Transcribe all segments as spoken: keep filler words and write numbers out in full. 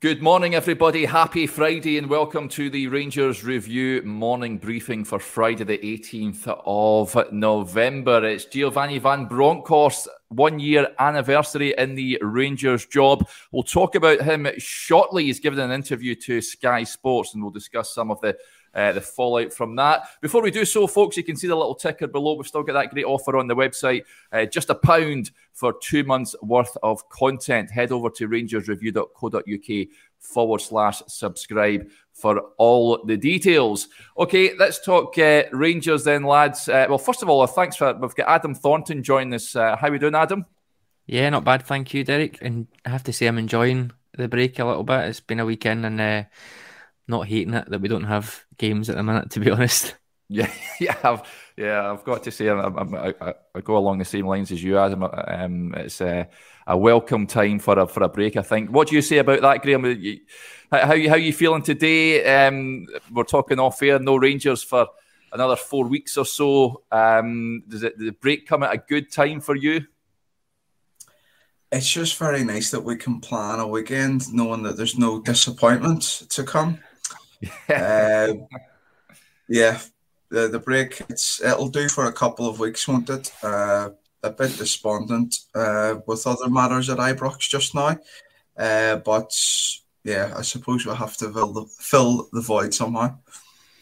Good morning, everybody. Happy Friday and welcome to the Rangers Review morning briefing for Friday the eighteenth of November. It's Giovanni van Bronckhorst's one-year anniversary in the Rangers job. We'll talk about him shortly. He's given an interview to Sky Sports and we'll discuss some of the Uh, the fallout from that. Before we do so, folks, you can see the little ticker below. We've still got that great offer on the website. Uh, just a pound for two months' worth of content. Head over to rangersreview.co.uk forward slash subscribe for all the details. Okay, let's talk uh, Rangers then, lads. Uh, well, first of all, thanks for we've got Adam Thornton joining us. Uh, how are we doing, Adam? Yeah, not bad, thank you, Derek. And I have to say I'm enjoying the break a little bit. It's been a weekend and... Uh, Not hating it that we don't have games at the minute, to be honest. Yeah, yeah, I've, yeah, I've got to say, I'm, I'm, I, I go along the same lines as you, Adam. Um, it's a, a welcome time for a for a break, I think. What do you say about that, Graham? You, how you how you feeling today? Um, we're talking off air. No Rangers for another four weeks or so. Um, does it does the break come at a good time for you? It's just very nice that we can plan a weekend, knowing that there's no disappointment to come. Yeah, uh, yeah. The the break it's it'll do for a couple of weeks, won't it? Uh, a bit despondent uh, with other matters at Ibrox just now, uh, but yeah, I suppose we'll have to fill the, fill the void somehow.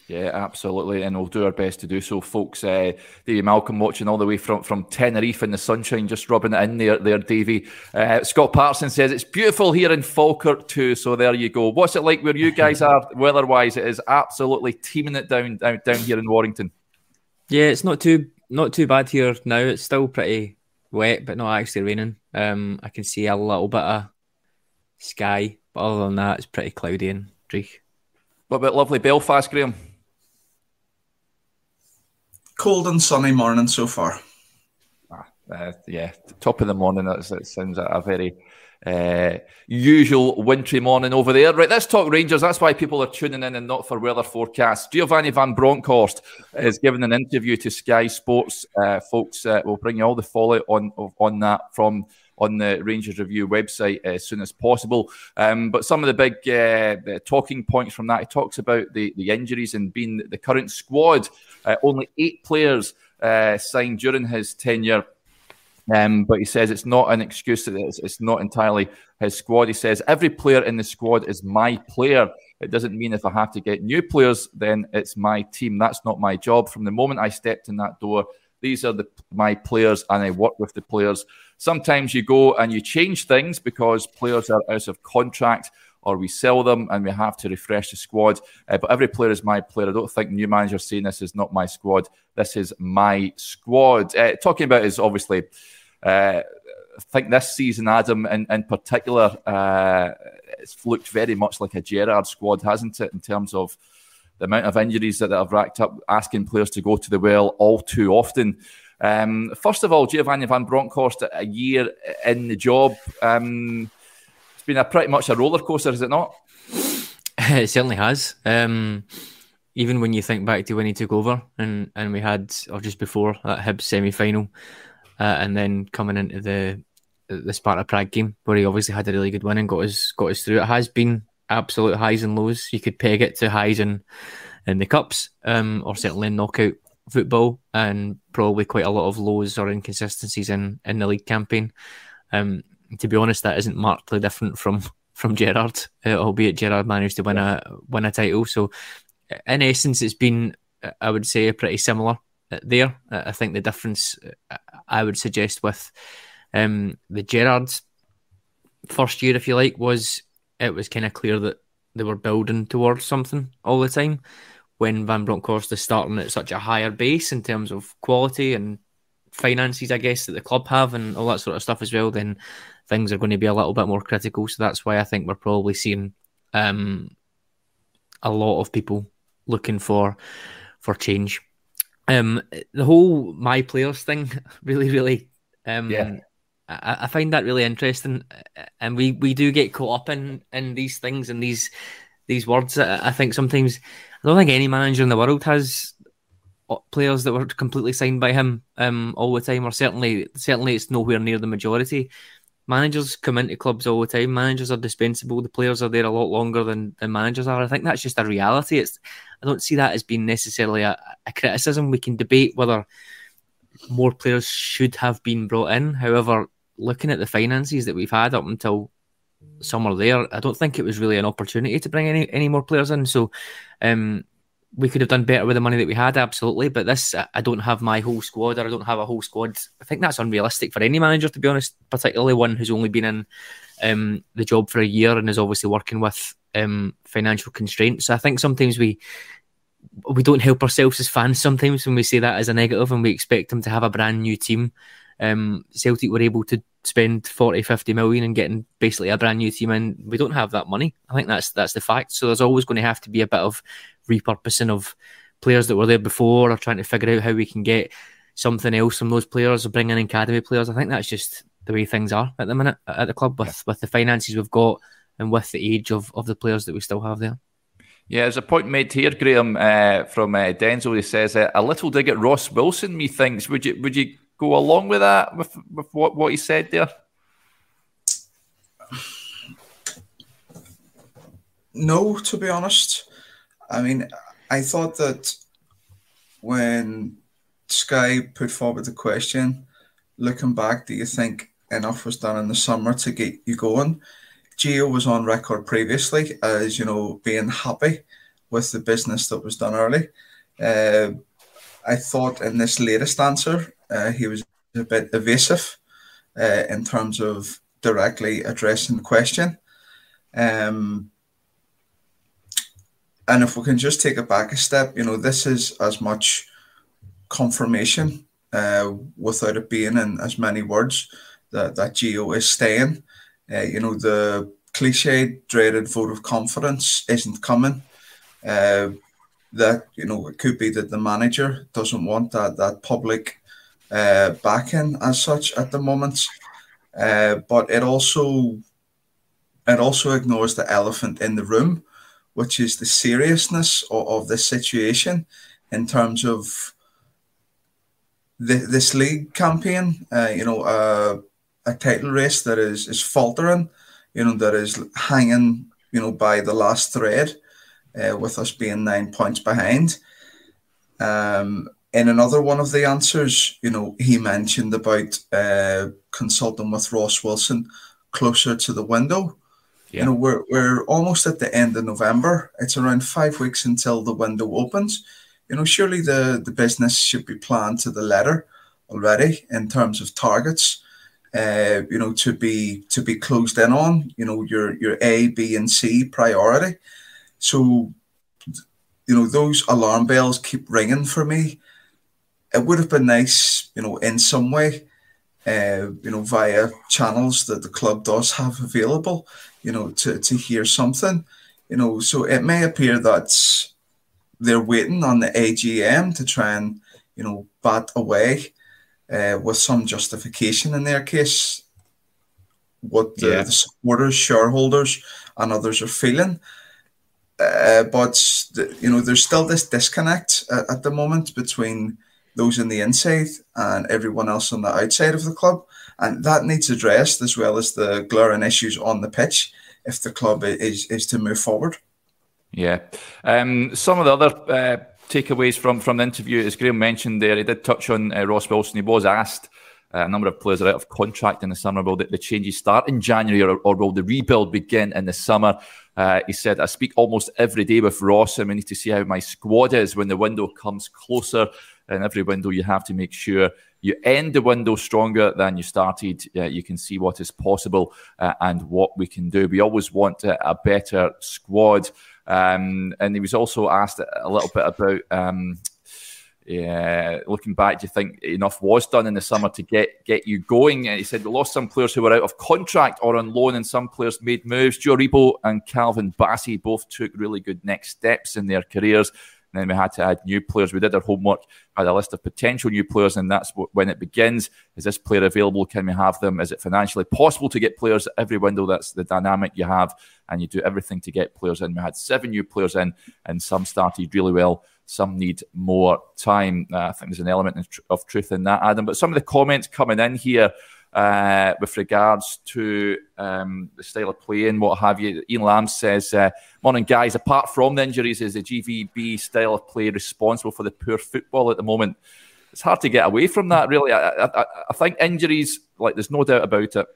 Yeah, absolutely, and we'll do our best to do so, folks. Uh, Davey Malcolm watching all the way from, from Tenerife in the sunshine, just rubbing it in there, there Davey. Uh, Scott Patterson says, it's beautiful here in Falkirk too, so there you go. What's it like where you guys are weather-wise? It is absolutely teeming it down, down down here in Warrington. Yeah, it's not too not too bad here now. It's still pretty wet, but not actually raining. Um, I can see a little bit of sky, but other than that, it's pretty cloudy and dreich. What about lovely Belfast, Graham? Cold and sunny morning so far. Ah, uh, yeah, top of the morning. That's, it sounds like a very uh, usual wintry morning over there. Right, let's talk Rangers. That's why people are tuning in and not for weather forecasts. Giovanni van Bronckhorst is giving an interview to Sky Sports. Uh, folks, uh, we'll bring you all the fallout on, on that from... on the Rangers Review website uh, as soon as possible. Um, but some of the big uh, the talking points from that, he talks about the, the injuries and being the current squad. Uh, only eight players uh, signed during his tenure. Um, but he says it's not an excuse. It's, it's not entirely his squad. He says every player in the squad is my player. It doesn't mean if I have to get new players, then it's my team. That's not my job. From the moment I stepped in that door, these are the, my players and I work with the players. Sometimes you go and you change things because players are out of contract or we sell them and we have to refresh the squad. Uh, but every player is my player. I don't think new managers saying this is not my squad. This is my squad. Uh, talking about is obviously, uh, I think this season, Adam, in, in particular, uh, it's looked very much like a Gerrard squad, hasn't it, in terms of the amount of injuries that I've racked up, asking players to go to the well all too often. Um, first of all, Giovanni van Bronckhorst, a year in the job, um, it's been a pretty much a roller coaster, has it not? It certainly has. Um, even when you think back to when he took over, and, and we had, or just before that Hibs semi-final, uh, and then coming into the the Sparta Prague game, where he obviously had a really good win and got us got us through. It has been absolute highs and lows. You could peg it to highs in, in the cups, um, or certainly in knockout football, and probably quite a lot of lows or inconsistencies in, in the league campaign. Um, to be honest, that isn't markedly different from from Gerrard, uh, albeit Gerrard managed to win a win a title. So, in essence, it's been, I would say, pretty similar there. I think the difference I would suggest with um, the Gerrard first year, if you like, was. It was kind of clear that they were building towards something all the time. When Van Bronckhorst is starting at such a higher base in terms of quality and finances, I guess, that the club have and all that sort of stuff as well, then things are going to be a little bit more critical. So that's why I think we're probably seeing um, a lot of people looking for for change. Um, the whole my players thing really, really... Um, yeah. I find that really interesting, and we, we do get caught up in, in these things and these these words. I think sometimes I don't think any manager in the world has players that were completely signed by him um, all the time, or certainly certainly it's nowhere near the majority. managers come into clubs all the time. Managers are dispensable. The players are there a lot longer than, than managers are. I think that's just a reality. It's I don't see that as being necessarily a, a criticism. We can debate whether more players should have been brought in. However, looking at the finances that we've had up until summer there, I don't think it was really an opportunity to bring any, any more players in. So um, we could have done better with the money that we had, absolutely. But this, I don't have my whole squad, or I don't have a whole squad. I think that's unrealistic for any manager, to be honest, particularly one who's only been in um, the job for a year and is obviously working with um, financial constraints. So I think sometimes we... we don't help ourselves as fans sometimes when we say that as a negative and we expect them to have a brand new team. Um, Celtic were able to spend forty, fifty million and getting basically a brand new team, and we don't have that money. I think that's that's the fact. So there's always going to have to be a bit of repurposing of players that were there before, or trying to figure out how we can get something else from those players or bring in academy players. I think that's just the way things are at the minute at the club with, with the finances we've got and with the age of, of the players that we still have there. Yeah, there's a point made here, Graham, uh, from uh, Denzel. He says, uh, a little dig at Ross Wilson, methinks. Would you would you go along with that, with, with what, what he said there? No, to be honest. I mean, I thought that when Sky put forward the question, looking back, do you think enough was done in the summer to get you going? Gio was on record previously as, you know, being happy with the business that was done early. Uh, I thought in this latest answer, uh, he was a bit evasive uh, in terms of directly addressing the question. Um, and if we can just take it back a step, you know, this is as much confirmation uh, without it being in as many words that, that Gio is staying. Uh, you know, the cliche dreaded vote of confidence isn't coming. Uh, that, you know, it could be that the manager doesn't want that, that public uh, backing as such at the moment. Uh, but it also, it also ignores the elephant in the room, which is the seriousness of, of this situation in terms of the, this league campaign. Uh, you know, uh, a title race that is, is faltering, you know, that is hanging, you know, by the last thread, uh, with us being nine points behind. Um, in another one of the answers, you know, he mentioned about uh, consulting with Ross Wilson closer to the window. Yeah. You know, we're we're almost at the end of November. It's around five weeks until the window opens. You know, surely the, the business should be planned to the letter already in terms of targets. Uh, you know, to be to be closed in on, you know, your your A, B, and C priority. So, you know, those alarm bells keep ringing for me. It would have been nice, you know, in some way, uh, you know, via channels that the club does have available, you know, to, to hear something, you know. So it may appear that they're waiting on the A G M to try and, you know, bat away. Uh, with some justification in their case, what the, yeah. the supporters, shareholders and others are feeling. Uh, but, the, you know, there's still this disconnect uh, at the moment between those on the inside and everyone else on the outside of the club. And that needs addressed, as well as the glaring issues on the pitch, if the club is, is to move forward. Yeah. Um, some of the other... Uh... takeaways from, from the interview, as Graham mentioned there, he did touch on uh, Ross Wilson. He was asked, uh, a number of players are out of contract in the summer. Will the, the changes start in January, or, or will the rebuild begin in the summer? Uh, he said, I speak almost every day with Ross, and we need to see how my squad is when the window comes closer. And every window, you have to make sure you end the window stronger than you started. Uh, you can see what is possible uh, and what we can do. We always want uh, a better squad. Um, and he was also asked a little bit about, um, yeah, looking back, do you think enough was done in the summer to get, get you going? And he said, we lost some players who were out of contract or on loan, and some players made moves. Joribo and Calvin Bassi both took really good next steps in their careers. And then we had to add new players. We did our homework, had a list of potential new players, and that's when it begins. Is this player available? Can we have them? Is it financially possible to get players at every window? That's the dynamic you have, and you do everything to get players in. We had seven new players in, and some started really well. Some need more time. Uh, I think there's an element of truth in that, Adam. But some of the comments coming in here uh, with regards to um, the style of play and what have you. Ian Lamb says, uh, morning guys, apart from the injuries, is the G V B style of play responsible for the poor football at the moment? It's hard to get away from that, really. I, I, I think injuries, like, there's no doubt about it.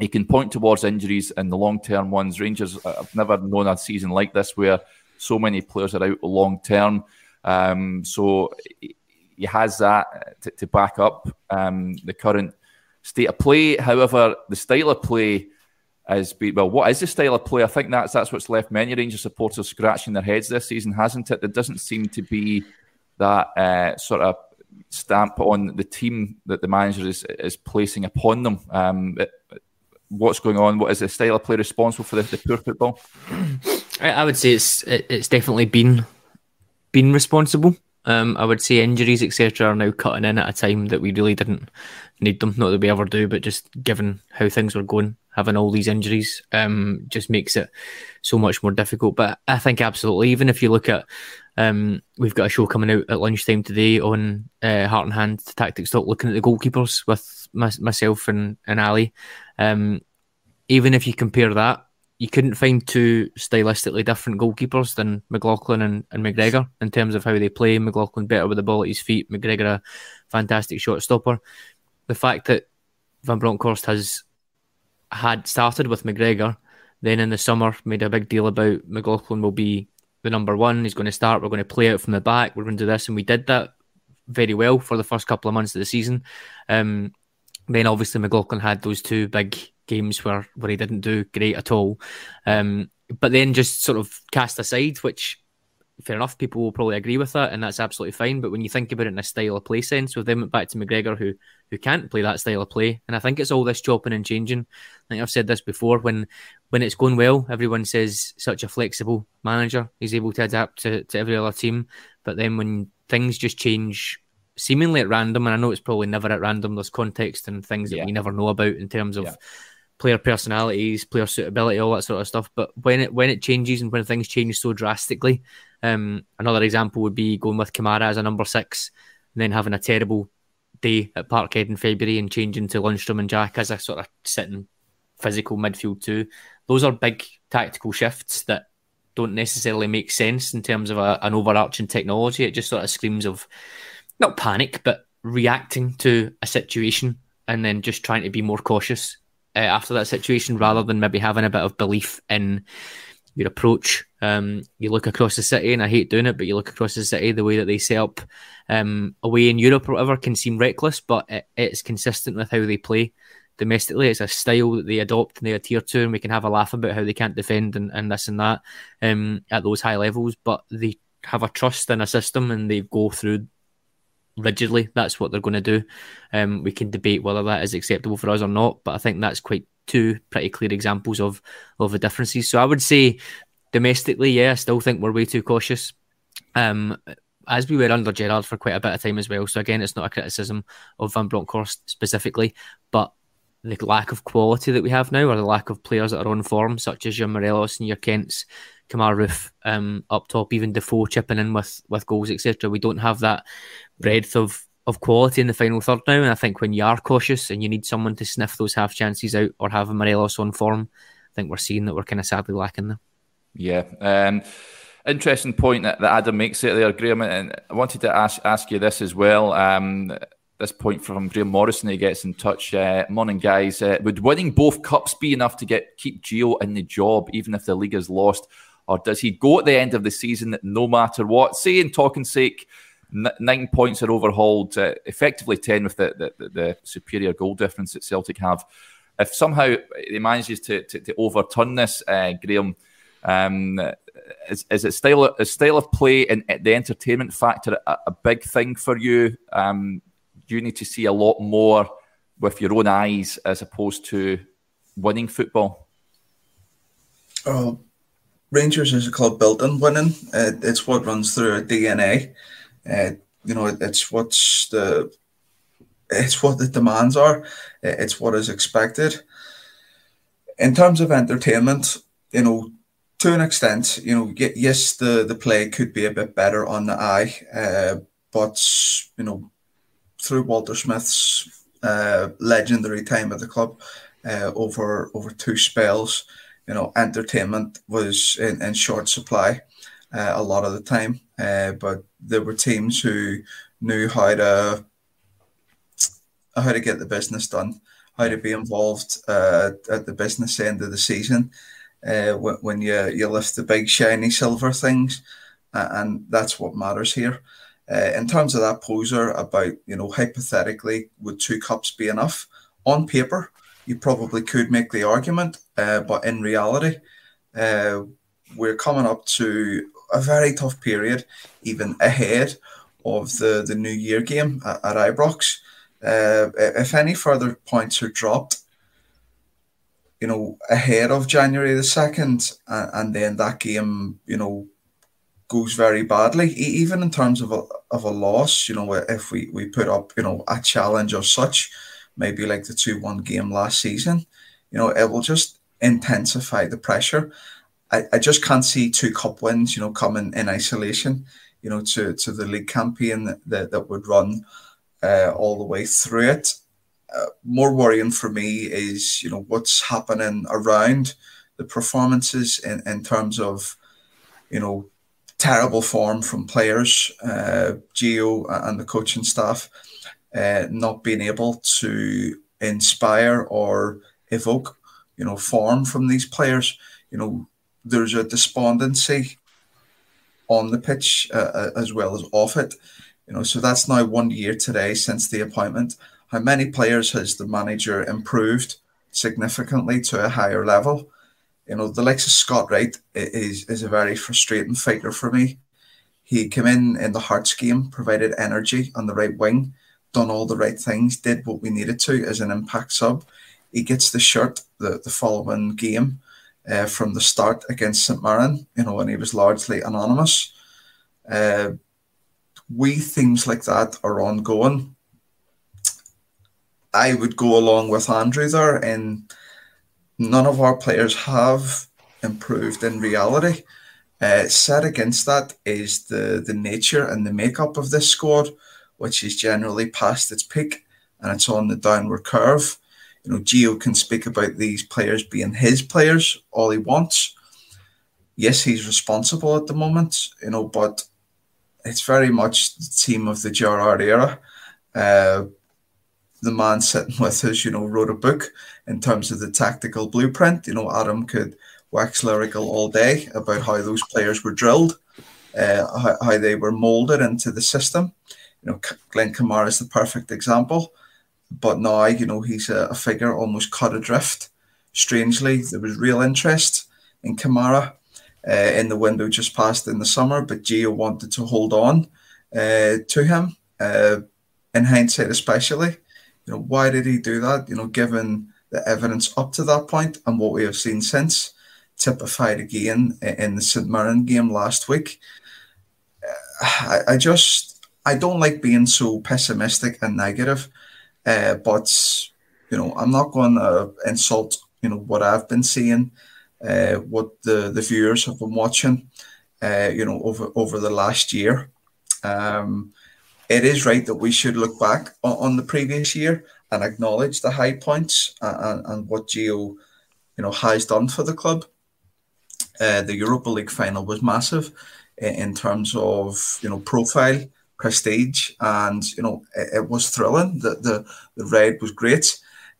You can point towards injuries and the long-term ones. Rangers, I've never known a season like this where so many players are out long-term. Um, so he has that to, to back up um, the current state of play. However, the style of play is, well, what is the style of play? I think that's, that's what's left many Rangers supporters scratching their heads this season, hasn't it? There doesn't seem to be that uh, sort of stamp on the team that the manager is is placing upon them. Um, it, what's going on? What is the style of play responsible for the, the poor football? I would say it's it, it's definitely been been responsible. Um, I would say injuries, et cetera, are now cutting in at a time that we really didn't need them. Not that we ever do, but just given how things were going, having all these injuries um, just makes it so much more difficult. But I think absolutely, even if you look at Um, we've got a show coming out at lunchtime today on uh, Heart and Hand Tactics Talk, looking at the goalkeepers with my, myself and, and Ali. Um, even if you compare that, you couldn't find two stylistically different goalkeepers than McLaughlin and, and McGregor in terms of how they play. McLaughlin better with the ball at his feet, McGregor a fantastic shot stopper. The fact that Van Bronckhorst has had started with McGregor, then in the summer made a big deal about McLaughlin will be the number one, he's going to start, we're going to play out from the back, we're going to do this, and we did that very well for the first couple of months of the season. Um, then obviously McLaughlin had those two big games where, where he didn't do great at all. Um, but then just sort of cast aside, which fair enough, people will probably agree with that, and that's absolutely fine. But when you think about it in a style of play sense, so they went back to McGregor, who who can't play that style of play. And I think it's all this chopping and changing. I think I've said this before. When when it's going well, everyone says such a flexible manager. He's able to adapt to, to every other team. But then when things just change seemingly at random, and I know it's probably never at random, there's context and things that yeah. we never know about in terms of yeah. player personalities, player suitability, all that sort of stuff. But when it when it changes and when things change so drastically, um, another example would be going with Kamara as a number six and then having a terrible day at Parkhead in February and changing to Lundstram and Jack as a sort of sitting physical midfield two. Those are big tactical shifts that don't necessarily make sense in terms of a, an overarching technology. It just sort of screams of, not panic, but reacting to a situation and then just trying to be more cautious Uh, after that situation, rather than maybe having a bit of belief in your approach. Um, you look across the city, and I hate doing it, but you look across the city, the way that they set up um, away in Europe or whatever can seem reckless, but it, it's consistent with how they play domestically. It's a style that they adopt and they adhere to, and we can have a laugh about how they can't defend and, and this and that um, at those high levels, but they have a trust in a system and they go through rigidly, that's what they're going to do. Um, we can debate whether that is acceptable for us or not, but I think that's quite two pretty clear examples of, of the differences. So I would say domestically, yeah, I still think we're way too cautious, um, as we were under Gerrard for quite a bit of time as well. So again, it's not a criticism of Van Bronckhorst specifically, but the lack of quality that we have now, or the lack of players that are on form, such as your Morelos and your Kents, Kamar Roof um, up top, even Defoe chipping in with, with goals, et cetera. We don't have that breadth of, of quality in the final third now. And I think when you are cautious and you need someone to sniff those half chances out or have a Morelos on form, I think we're seeing that we're kind of sadly lacking them. Yeah. Um, interesting point that, that Adam makes it there, Graham. And I wanted to ask, ask you this as well. Um, this point from Graham Morrison, he gets in touch. Uh, morning, guys. Uh, would winning both cups be enough to get keep Gio in the job, even if the league is lost? Or does he go at the end of the season no matter what? Say, in talking sake, n- nine points are overhauled, uh, effectively ten with the, the, the superior goal difference that Celtic have. If somehow he manages to, to, to overturn this, uh, Graham, um, is, is it style of, is style of play and the entertainment factor a, a big thing for you? Um, you need to see a lot more with your own eyes as opposed to winning football? Oh. Rangers is a club built on winning. Uh, it's what runs through our D N A. Uh, you know, it, it's what's the, it's what the demands are. It's what is expected. In terms of entertainment, you know, to an extent, you know, yes, the, the play could be a bit better on the eye, uh, but you know, through Walter Smith's uh, legendary time at the club, uh, over over two spells. You know, entertainment was in, in short supply uh, a lot of the time, uh, but there were teams who knew how to how to get the business done, how to be involved uh, at the business end of the season, uh, when you you lift the big shiny silver things, and that's what matters here. Uh, in terms of that poser about, you know, hypothetically, would two cups be enough? On paper, you probably could make the argument, uh, but in reality, uh, we're coming up to a very tough period, even ahead of the, the New Year game at, at Ibrox. Uh, if any further points are dropped, you know, ahead of January the second, and, and then that game, you know, goes very badly, even in terms of a, of a loss, you know, if we, we put up, you know, a challenge or such, maybe like the two one game last season, you know, it will just intensify the pressure. I, I just can't see two cup wins, you know, coming in isolation, you know, to, to the league campaign that, that, that would run uh, all the way through it. Uh, more worrying for me is, you know, what's happening around the performances in, in terms of, you know, terrible form from players, uh, Gio and the coaching staff, uh, not being able to inspire or evoke, you know, form from these players. You know, there's a despondency on the pitch uh, as well as off it. You know, so that's now one year today since the appointment. How many players has the manager improved significantly to a higher level? You know, the likes of Scott Wright is, is a very frustrating figure for me. He came in in the Hearts game, provided energy on the right wing, done all the right things, did what we needed to as an impact sub. He gets the shirt the, the following game uh, from the start against St Mirren, you know, and he was largely anonymous. Uh, wee things like that are ongoing. I would go along with Andrew there in... None of our players have improved in reality. Uh, set against that is the, the nature and the makeup of this squad, which is generally past its peak and it's on the downward curve. You know, Gio can speak about these players being his players all he wants. Yes, he's responsible at the moment, you know, but it's very much the team of the Gerrard era. Uh, The man sitting with us, you know, wrote a book in terms of the tactical blueprint. You know, Adam could wax lyrical all day about how those players were drilled, uh, how, how they were moulded into the system. You know, Glenn Kamara is the perfect example. But now, you know, he's a, a figure almost cut adrift. Strangely, there was real interest in Kamara uh, in the window just passed in the summer, but Gio wanted to hold on uh, to him, uh, in hindsight especially. You know, why did he do that? You know, given the evidence up to that point and what we have seen since, typified again in the St Mirren game last week. I, I just, I don't like being so pessimistic and negative, uh, but, you know, I'm not going to insult, you know, what I've been seeing, uh, what the, the viewers have been watching, uh, you know, over, over the last year. Um It is right that we should look back on the previous year and acknowledge the high points and, and what Gio, you know, has done for the club. Uh, the Europa League final was massive in terms of, you know, profile, prestige, and, you know, it, it was thrilling. The the, the red was great.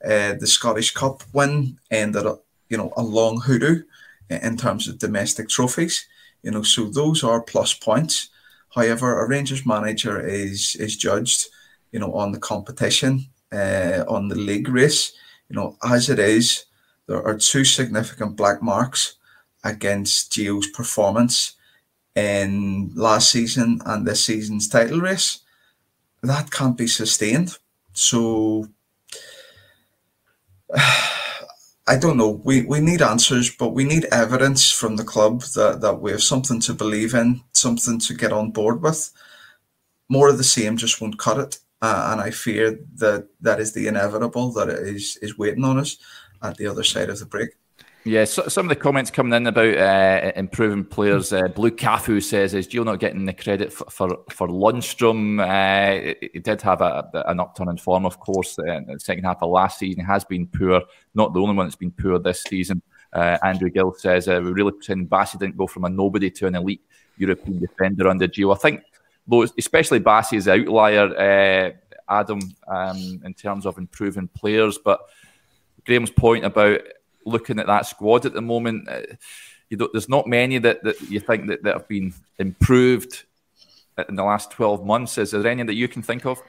Uh, the Scottish Cup win ended up, you know, a long hoodoo in terms of domestic trophies. You know, so those are plus points. However, a Rangers manager is is judged, you know, on the competition, uh, on the league race. You know, as it is, there are two significant black marks against Gio's performance in last season and this season's title race. That can't be sustained. So, I don't know. We, we need answers, but we need evidence from the club that, that we have something to believe in, something to get on board with. More of the same just won't cut it. Uh, and I fear that that is the inevitable that is, is waiting on us at the other side of the break. Yeah, so, some of the comments coming in about uh, improving players. Uh, Blue Cafu says, is Gio not getting the credit for for, for Lundstrom? Uh, he, he did have a, a, an upturn in form, of course, uh, in the second half of last season. He has been poor. Not the only one that's been poor this season. Uh, Andrew Gill says, uh, we really pretend Bassi didn't go from a nobody to an elite European defender under Gio. I think, though, especially Bassi is an outlier, uh, Adam, um, in terms of improving players. But Graham's point about looking at that squad at the moment, uh, you don't, there's not many that, that you think that, that have been improved in the last twelve months. Is there any that you can think of?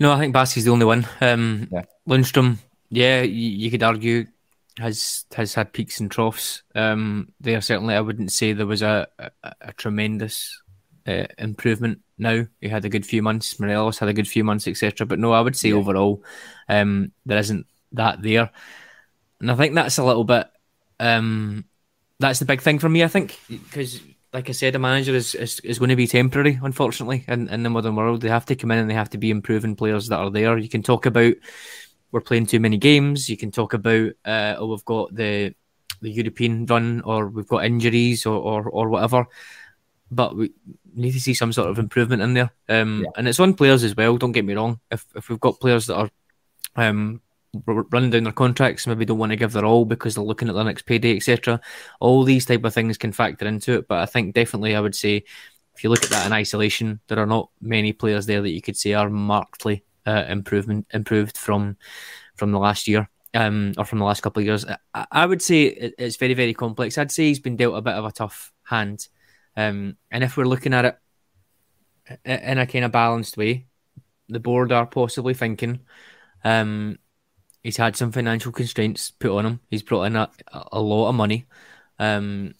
No, I think Bassi's the only one. Um, yeah. Lundstrom, yeah, you, you could argue, has has had peaks and troughs. Um, there certainly, I wouldn't say there was a, a, a tremendous uh, improvement now. He had a good few months, Morelos had a good few months, et cetera. But no, I would say yeah. overall, um, there isn't that there. And I think that's a little bit, um, that's the big thing for me, I think, because, like I said, a manager is, is, is going to be temporary, unfortunately, in, in the modern world. They have to come in and they have to be improving players that are there. You can talk about, we're playing too many games. You can talk about, uh, oh, we've got the the European run, or we've got injuries, or or, or whatever. But we need to see some sort of improvement in there. Um, yeah. And it's on players as well, don't get me wrong. If if we've got players that are... Um, running down their contracts, maybe don't want to give their all because they're looking at their next payday, et cetera. All these type of things can factor into it, but I think definitely I would say if you look at that in isolation, there are not many players there that you could say are markedly uh, improvement improved from from the last year um, or from the last couple of years. I, I would say it, it's very, very complex. I'd say he's been dealt a bit of a tough hand, um, and if we're looking at it in a kind of balanced way, the board are possibly thinking. Um, He's had some financial constraints put on him. He's brought in a, a lot of money. Um,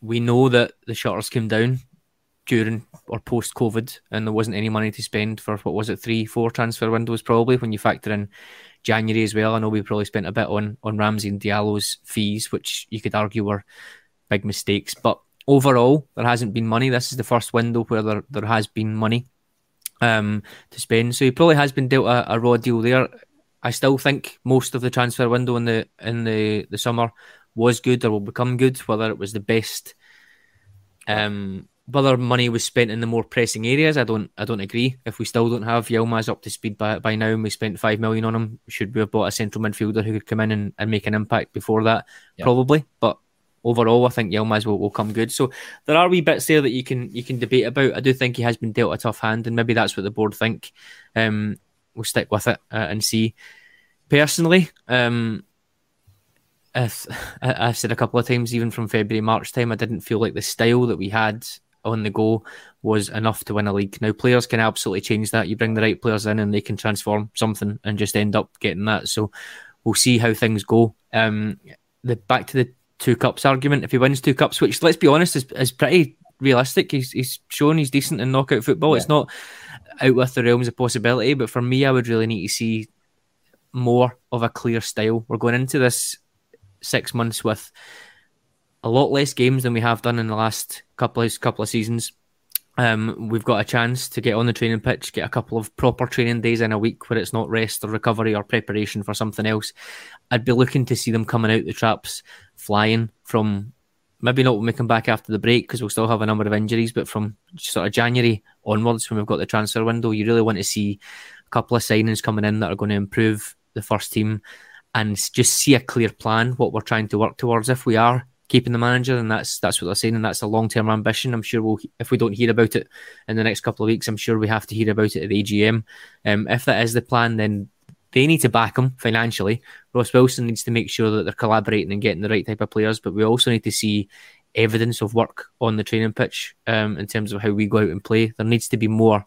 we know that the shutters came down during or post-COVID and there wasn't any money to spend for, what was it, three, four transfer windows probably, when you factor in January as well. I know we probably spent a bit on, on Ramsey and Diallo's fees, which you could argue were big mistakes. But overall, there hasn't been money. This is the first window where there, there has been money um, to spend. So he probably has been dealt a, a raw deal there. I still think most of the transfer window in the in the, the summer was good or will become good, whether it was the best, um, whether money was spent in the more pressing areas. I don't I don't agree. If we still don't have Yilmaz up to speed by, by now and we spent five million on him, should we have bought a central midfielder who could come in and, and make an impact before that? Yeah. Probably. But overall, I think Yilmaz will, will come good. So there are wee bits there that you can you can debate about. I do think he has been dealt a tough hand and maybe that's what the board think. Um We'll stick with it uh, and see. Personally, um, I've, I've said a couple of times, even from February, March time, I didn't feel like the style that we had on the go was enough to win a league. Now, players can absolutely change that. You bring the right players in and they can transform something and just end up getting that. So we'll see how things go. Um, the back to the two cups argument, if he wins two cups, which, let's be honest, is, is pretty realistic. He's, he's shown he's decent in knockout football. Yeah. It's not out with the realms of possibility, but for me, I would really need to see more of a clear style. We're going into this six months with a lot less games than we have done in the last couple of couple of seasons. Um, we've got a chance to get on the training pitch, get a couple of proper training days in a week where it's not rest or recovery or preparation for something else. I'd be looking to see them coming out the traps, flying from... Maybe not when we come back after the break because we'll still have a number of injuries, but from sort of January onwards when we've got the transfer window, you really want to see a couple of signings coming in that are going to improve the first team and just see a clear plan, what we're trying to work towards. If we are keeping the manager, and that's that's what they're saying, and that's a long-term ambition. I'm sure we'll, if we don't hear about it in the next couple of weeks, I'm sure we have to hear about it at the A G M. Um, if that is the plan, then they need to back them financially. Ross Wilson needs to make sure that they're collaborating and getting the right type of players, but we also need to see evidence of work on the training pitch um, in terms of how we go out and play. There needs to be more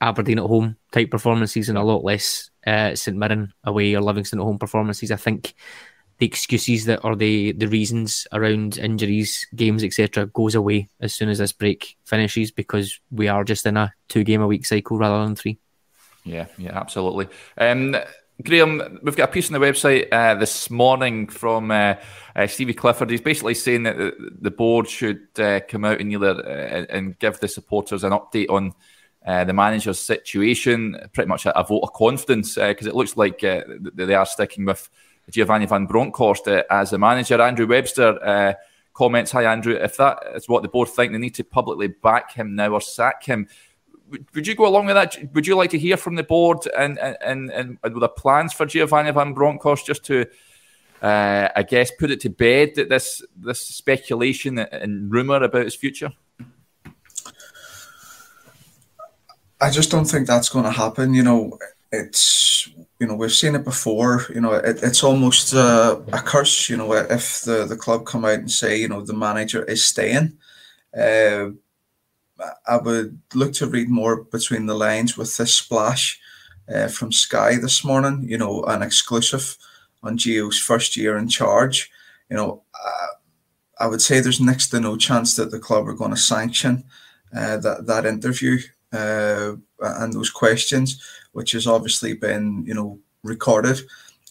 Aberdeen at home type performances and a lot less uh, St Mirren away or Livingston at home performances. I think the excuses that or the, the reasons around injuries, games, et cetera goes away as soon as this break finishes because we are just in a two-game-a-week cycle rather than three. Yeah, yeah, absolutely. Um, Graham, we've got a piece on the website uh, this morning from uh, uh, Stevie Clifford. He's basically saying that the, the board should uh, come out and either uh, and give the supporters an update on uh, the manager's situation, pretty much a, a vote of confidence, because uh, it looks like uh, they are sticking with Giovanni van Bronckhorst uh, as the manager. Andrew Webster uh, comments, hi Andrew, if that is what the board think, they need to publicly back him now or sack him. Would you go along with that? Would you like to hear from the board and and and, and the plans for Giovanni van Bronckhorst, just to, uh, I guess, put it to bed that this this speculation and rumour about his future? I just don't think that's going to happen. You know, it's you know we've seen it before. You know, it, it's almost uh, a curse. You know, if the the club come out and say, you know, the manager is staying. Uh, I would look to read more between the lines with this splash uh, from Sky this morning, you know, an exclusive on Gio's first year in charge. You know, I, I would say there's next to no chance that the club are going to sanction uh, that, that interview uh, and those questions, which has obviously been, you know, recorded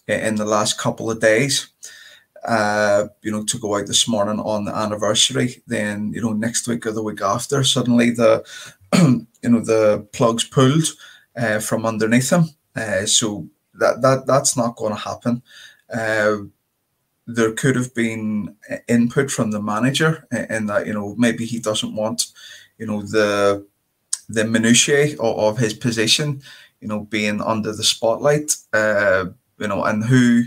in the last couple of days. Uh, you know, to go out this morning on the anniversary, then, you know, next week or the week after, suddenly the, you know, the plug's pulled uh, from underneath him. Uh, so that, that that's not going to happen. Uh, there could have been input from the manager in that, you know, maybe he doesn't want, you know, the, the minutiae of, of his position, you know, being under the spotlight, uh, you know, and who...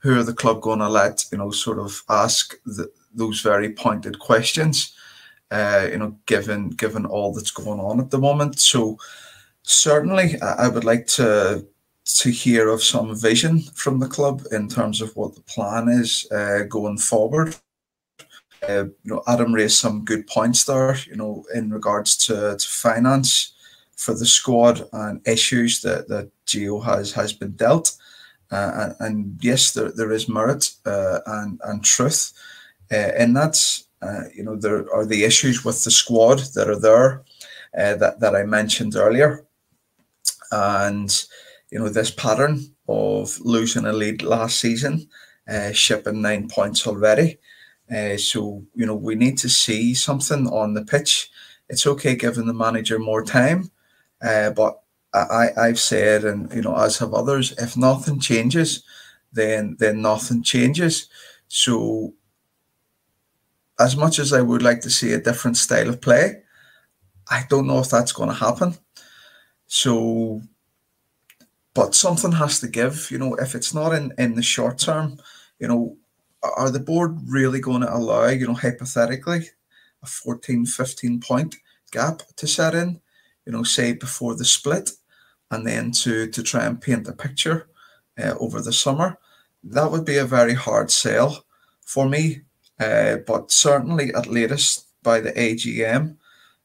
Who are the club going to let, you know, sort of ask the, those very pointed questions, uh, you know, given given all that's going on at the moment? So certainly I would like to to hear of some vision from the club in terms of what the plan is uh, going forward. Uh, you know, Adam raised some good points there, you know, in regards to, to finance for the squad and issues that, that Gio has, has been dealt. Uh, and, and yes, there there is merit uh, and and truth, uh, and that's uh, you know there are the issues with the squad that are there uh, that that I mentioned earlier, and you know this pattern of losing a lead last season, uh, shipping nine points already, uh, so you know we need to see something on the pitch. It's okay giving the manager more time, uh, but. I, I've said, and you know, as have others, if nothing changes, then then nothing changes. So as much as I would like to see a different style of play, I don't know if that's going to happen. So, but something has to give, you know, if it's not in, in the short term, you know, are the board really going to allow, you know, hypothetically, a fourteen, fifteen point gap to set in, you know, say before the split, and then to to try and paint a picture uh, over the summer? That would be a very hard sell for me, uh, but certainly at latest by the A G M.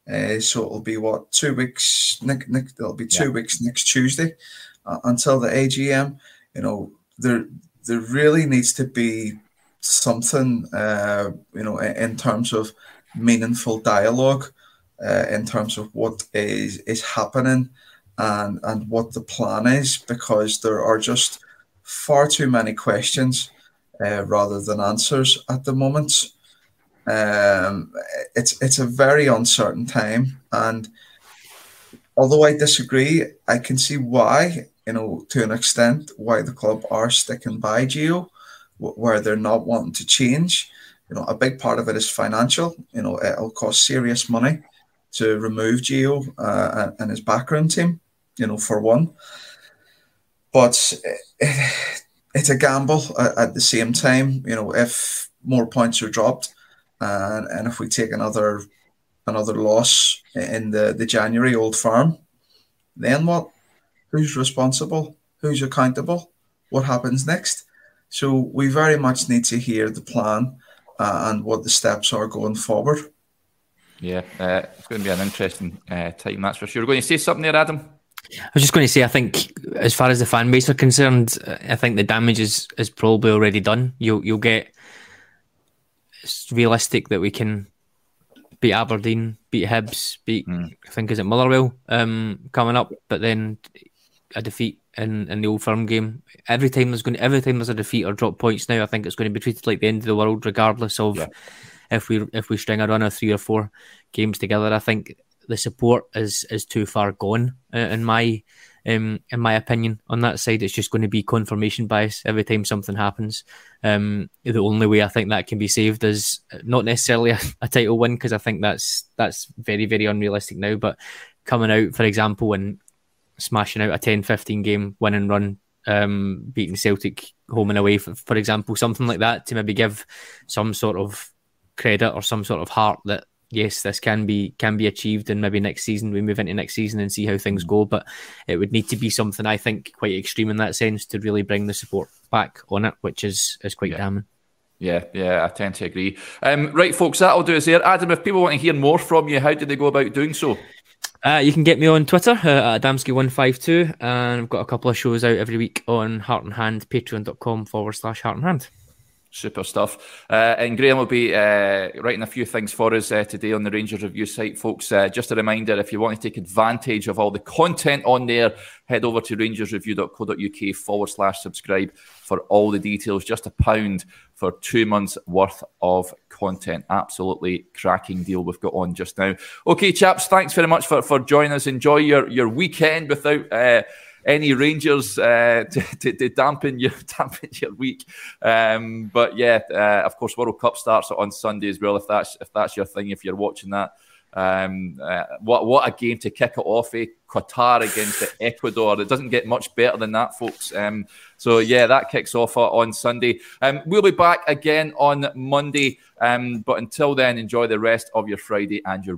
Uh, so it'll be what two weeks. Nick, Nick, it'll be two yeah. weeks next Tuesday uh, until the A G M. You know, there there really needs to be something, uh, you know, in, in terms of meaningful dialogue. Uh, in terms of what is is happening and and what the plan is, because there are just far too many questions uh, rather than answers at the moment. Um, it's it's a very uncertain time, and although I disagree, I can see why, you know, to an extent, why the club are sticking by Gio, where they're not wanting to change. You know, a big part of it is financial. You know, it'll cost serious money to remove Gio uh, and his background team, you know, for one. But it, it's a gamble at, at the same time. You know, if more points are dropped and, and if we take another another loss in the, the January Old Firm, then what? Who's responsible? Who's accountable? What happens next? So we very much need to hear the plan uh, and what the steps are going forward. Yeah, uh, it's going to be an interesting uh, time, that's for sure. You're going to say something there, Adam? I was just going to say, I think as far as the fan base are concerned, I think the damage is, is probably already done. You'll you'll get... It's realistic that we can beat Aberdeen, beat Hibs, beat, mm. I think, is it Motherwell um, coming up, but then a defeat in, in the Old Firm game. Every time there's going, every time there's a defeat or drop points now, I think it's going to be treated like the end of the world, regardless of... Yeah. If we if we string a run of three or four games together, I think the support is is too far gone in my um, in my opinion. On that side, it's just going to be confirmation bias every time something happens. Um, the only way I think that can be saved is not necessarily a, a title win, because I think that's that's very, very unrealistic now, but coming out, for example, and smashing out a ten fifteen game winning run, um, beating Celtic home and away, for, for example, something like that, to maybe give some sort of credit or some sort of heart that, yes, this can be can be achieved, and maybe next season, we move into next season and see how things go. But it would need to be something, I think, quite extreme in that sense to really bring the support back on it, which is, is quite yeah. damning. Yeah, yeah, I tend to agree. Um, right, folks, that'll do us there. Adam, if people want to hear more from you, how do they go about doing so? Uh, you can get me on Twitter uh, at Adamski one five two, and I've got a couple of shows out every week on Heart and Hand, patreon dot com forward slash Heart and Hand. Super stuff. Uh, and Graham will be uh, writing a few things for us uh, today on the Rangers Review site, folks. Uh, just a reminder, if you want to take advantage of all the content on there, head over to rangersreview dot co dot uk forward slash subscribe for all the details. Just a pound for two months worth of content. Absolutely cracking deal we've got on just now. Okay, chaps, thanks very much for, for joining us. Enjoy your, your weekend without... Uh, Any Rangers uh, to, to, to dampen your dampen your week, um, but yeah, uh, of course, World Cup starts on Sunday as well. If that's if that's your thing, if you're watching that, um, uh, what what a game to kick it off! Eh? Qatar against Ecuador. It doesn't get much better than that, folks. Um, so yeah, that kicks off on Sunday. Um, we'll be back again on Monday. Um, but until then, enjoy the rest of your Friday and your.